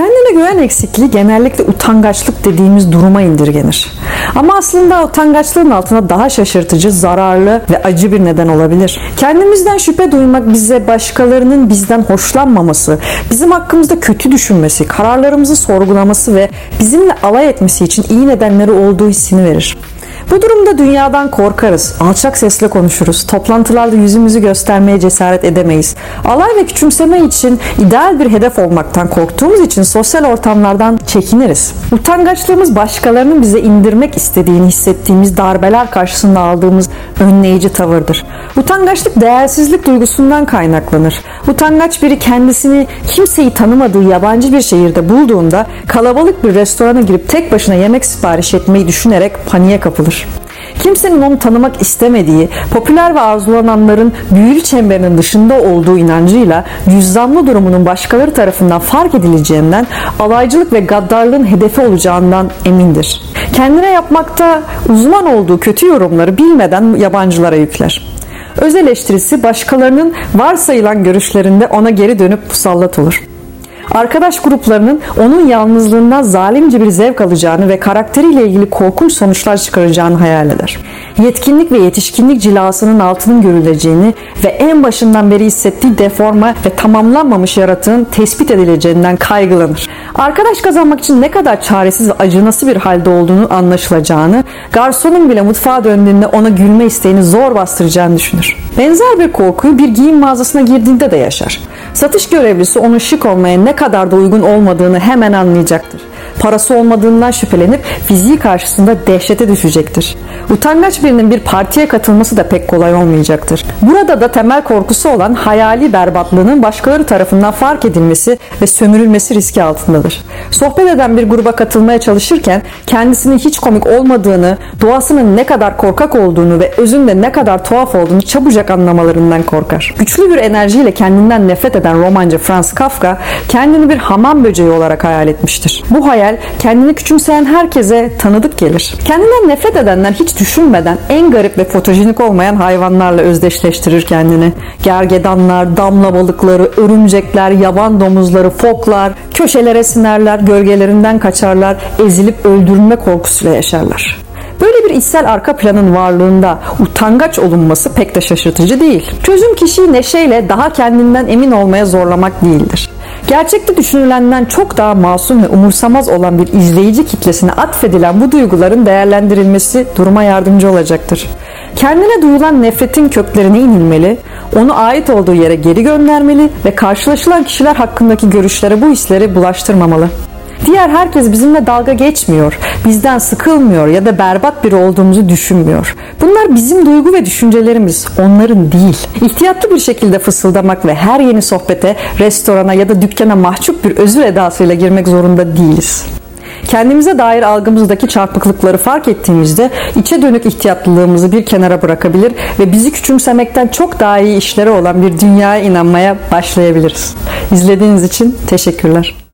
Kendine güven eksikliği genellikle utangaçlık dediğimiz duruma indirgenir. Ama aslında utangaçlığın altına daha şaşırtıcı, zararlı ve acı bir neden olabilir. Kendimizden şüphe duymak bize başkalarının bizden hoşlanmaması, bizim hakkımızda kötü düşünmesi, kararlarımızı sorgulaması ve bizimle alay etmesi için iyi nedenleri olduğu hissini verir. Bu durumda dünyadan korkarız, alçak sesle konuşuruz, toplantılarda yüzümüzü göstermeye cesaret edemeyiz. Alay ve küçümseme için ideal bir hedef olmaktan korktuğumuz için sosyal ortamlardan çekiniriz. Utangaçlığımız başkalarının bize indirmek istediğini hissettiğimiz darbeler karşısında aldığımız önleyici tavırdır. Utangaçlık değersizlik duygusundan kaynaklanır. Utangaç biri kendisini kimseyi tanımadığı yabancı bir şehirde bulduğunda kalabalık bir restorana girip tek başına yemek sipariş etmeyi düşünerek paniğe kapılır. Kimsenin onu tanımak istemediği, popüler ve arzulananların büyülü çemberinin dışında olduğu inancıyla cüzdanlı durumunun başkaları tarafından fark edileceğinden, alaycılık ve gaddarlığın hedefi olacağından emindir. Kendine yapmakta uzman olduğu kötü yorumları bilmeden yabancılara yükler. Öz eleştirisi başkalarının varsayılan görüşlerinde ona geri dönüp musallat olur. Arkadaş gruplarının onun yalnızlığından zalimce bir zevk alacağını ve karakteriyle ilgili korkunç sonuçlar çıkaracağını hayal eder. Yetkinlik ve yetişkinlik cilasının altının görüleceğini ve en başından beri hissettiği deforma ve tamamlanmamış yaratığın tespit edileceğinden kaygılanır. Arkadaş kazanmak için ne kadar çaresiz ve acınası bir halde olduğunu anlaşılacağını, garsonun bile mutfağa döndüğünde ona gülme isteğini zor bastıracağını düşünür. Benzer bir korkuyu bir giyim mağazasına girdiğinde de yaşar. Satış görevlisi onun şık olmaya ne kadar da uygun olmadığını hemen anlayacaktır. Parası olmadığından şüphelenip fiziği karşısında dehşete düşecektir. Utangaç birinin bir partiye katılması da pek kolay olmayacaktır. Burada da temel korkusu olan hayali berbatlığının başkaları tarafından fark edilmesi ve sömürülmesi riski altındadır. Sohbet eden bir gruba katılmaya çalışırken kendisinin hiç komik olmadığını, doğasının ne kadar korkak olduğunu ve özünde ne kadar tuhaf olduğunu çabucak anlamalarından korkar. Güçlü bir enerjiyle kendinden nefret eden romancı Franz Kafka kendini bir hamam böceği olarak hayal etmiştir. Bu hayal kendini küçümseyen herkese tanıdık gelir. Kendinden nefret edenler hiç düşünmeden en garip ve fotojenik olmayan hayvanlarla özdeşleştirir kendini. Gergedanlar, damla balıkları, örümcekler, yaban domuzları, foklar, köşelere sinerler, gölgelerinden kaçarlar, ezilip öldürülme korkusuyla yaşarlar. Böyle bir içsel arka planın varlığında utangaç olunması pek de şaşırtıcı değil. Çözüm kişiyi neşeyle daha kendinden emin olmaya zorlamak değildir. Gerçekte düşünülenden çok daha masum ve umursamaz olan bir izleyici kitlesine atfedilen bu duyguların değerlendirilmesi duruma yardımcı olacaktır. Kendine duyulan nefretin köklerine inilmeli, onu ait olduğu yere geri göndermeli ve karşılaşılan kişiler hakkındaki görüşlere bu hisleri bulaştırmamalı. Diğer herkes bizimle dalga geçmiyor, bizden sıkılmıyor ya da berbat biri olduğumuzu düşünmüyor. Bunlar bizim duygu ve düşüncelerimiz, onların değil. İhtiyatlı bir şekilde fısıldamak ve her yeni sohbete, restorana ya da dükkana mahcup bir özür edasıyla girmek zorunda değiliz. Kendimize dair algımızdaki çarpıklıkları fark ettiğimizde içe dönük ihtiyatlılığımızı bir kenara bırakabilir ve bizi küçümsemekten çok daha iyi işleri olan bir dünyaya inanmaya başlayabiliriz. İzlediğiniz için teşekkürler.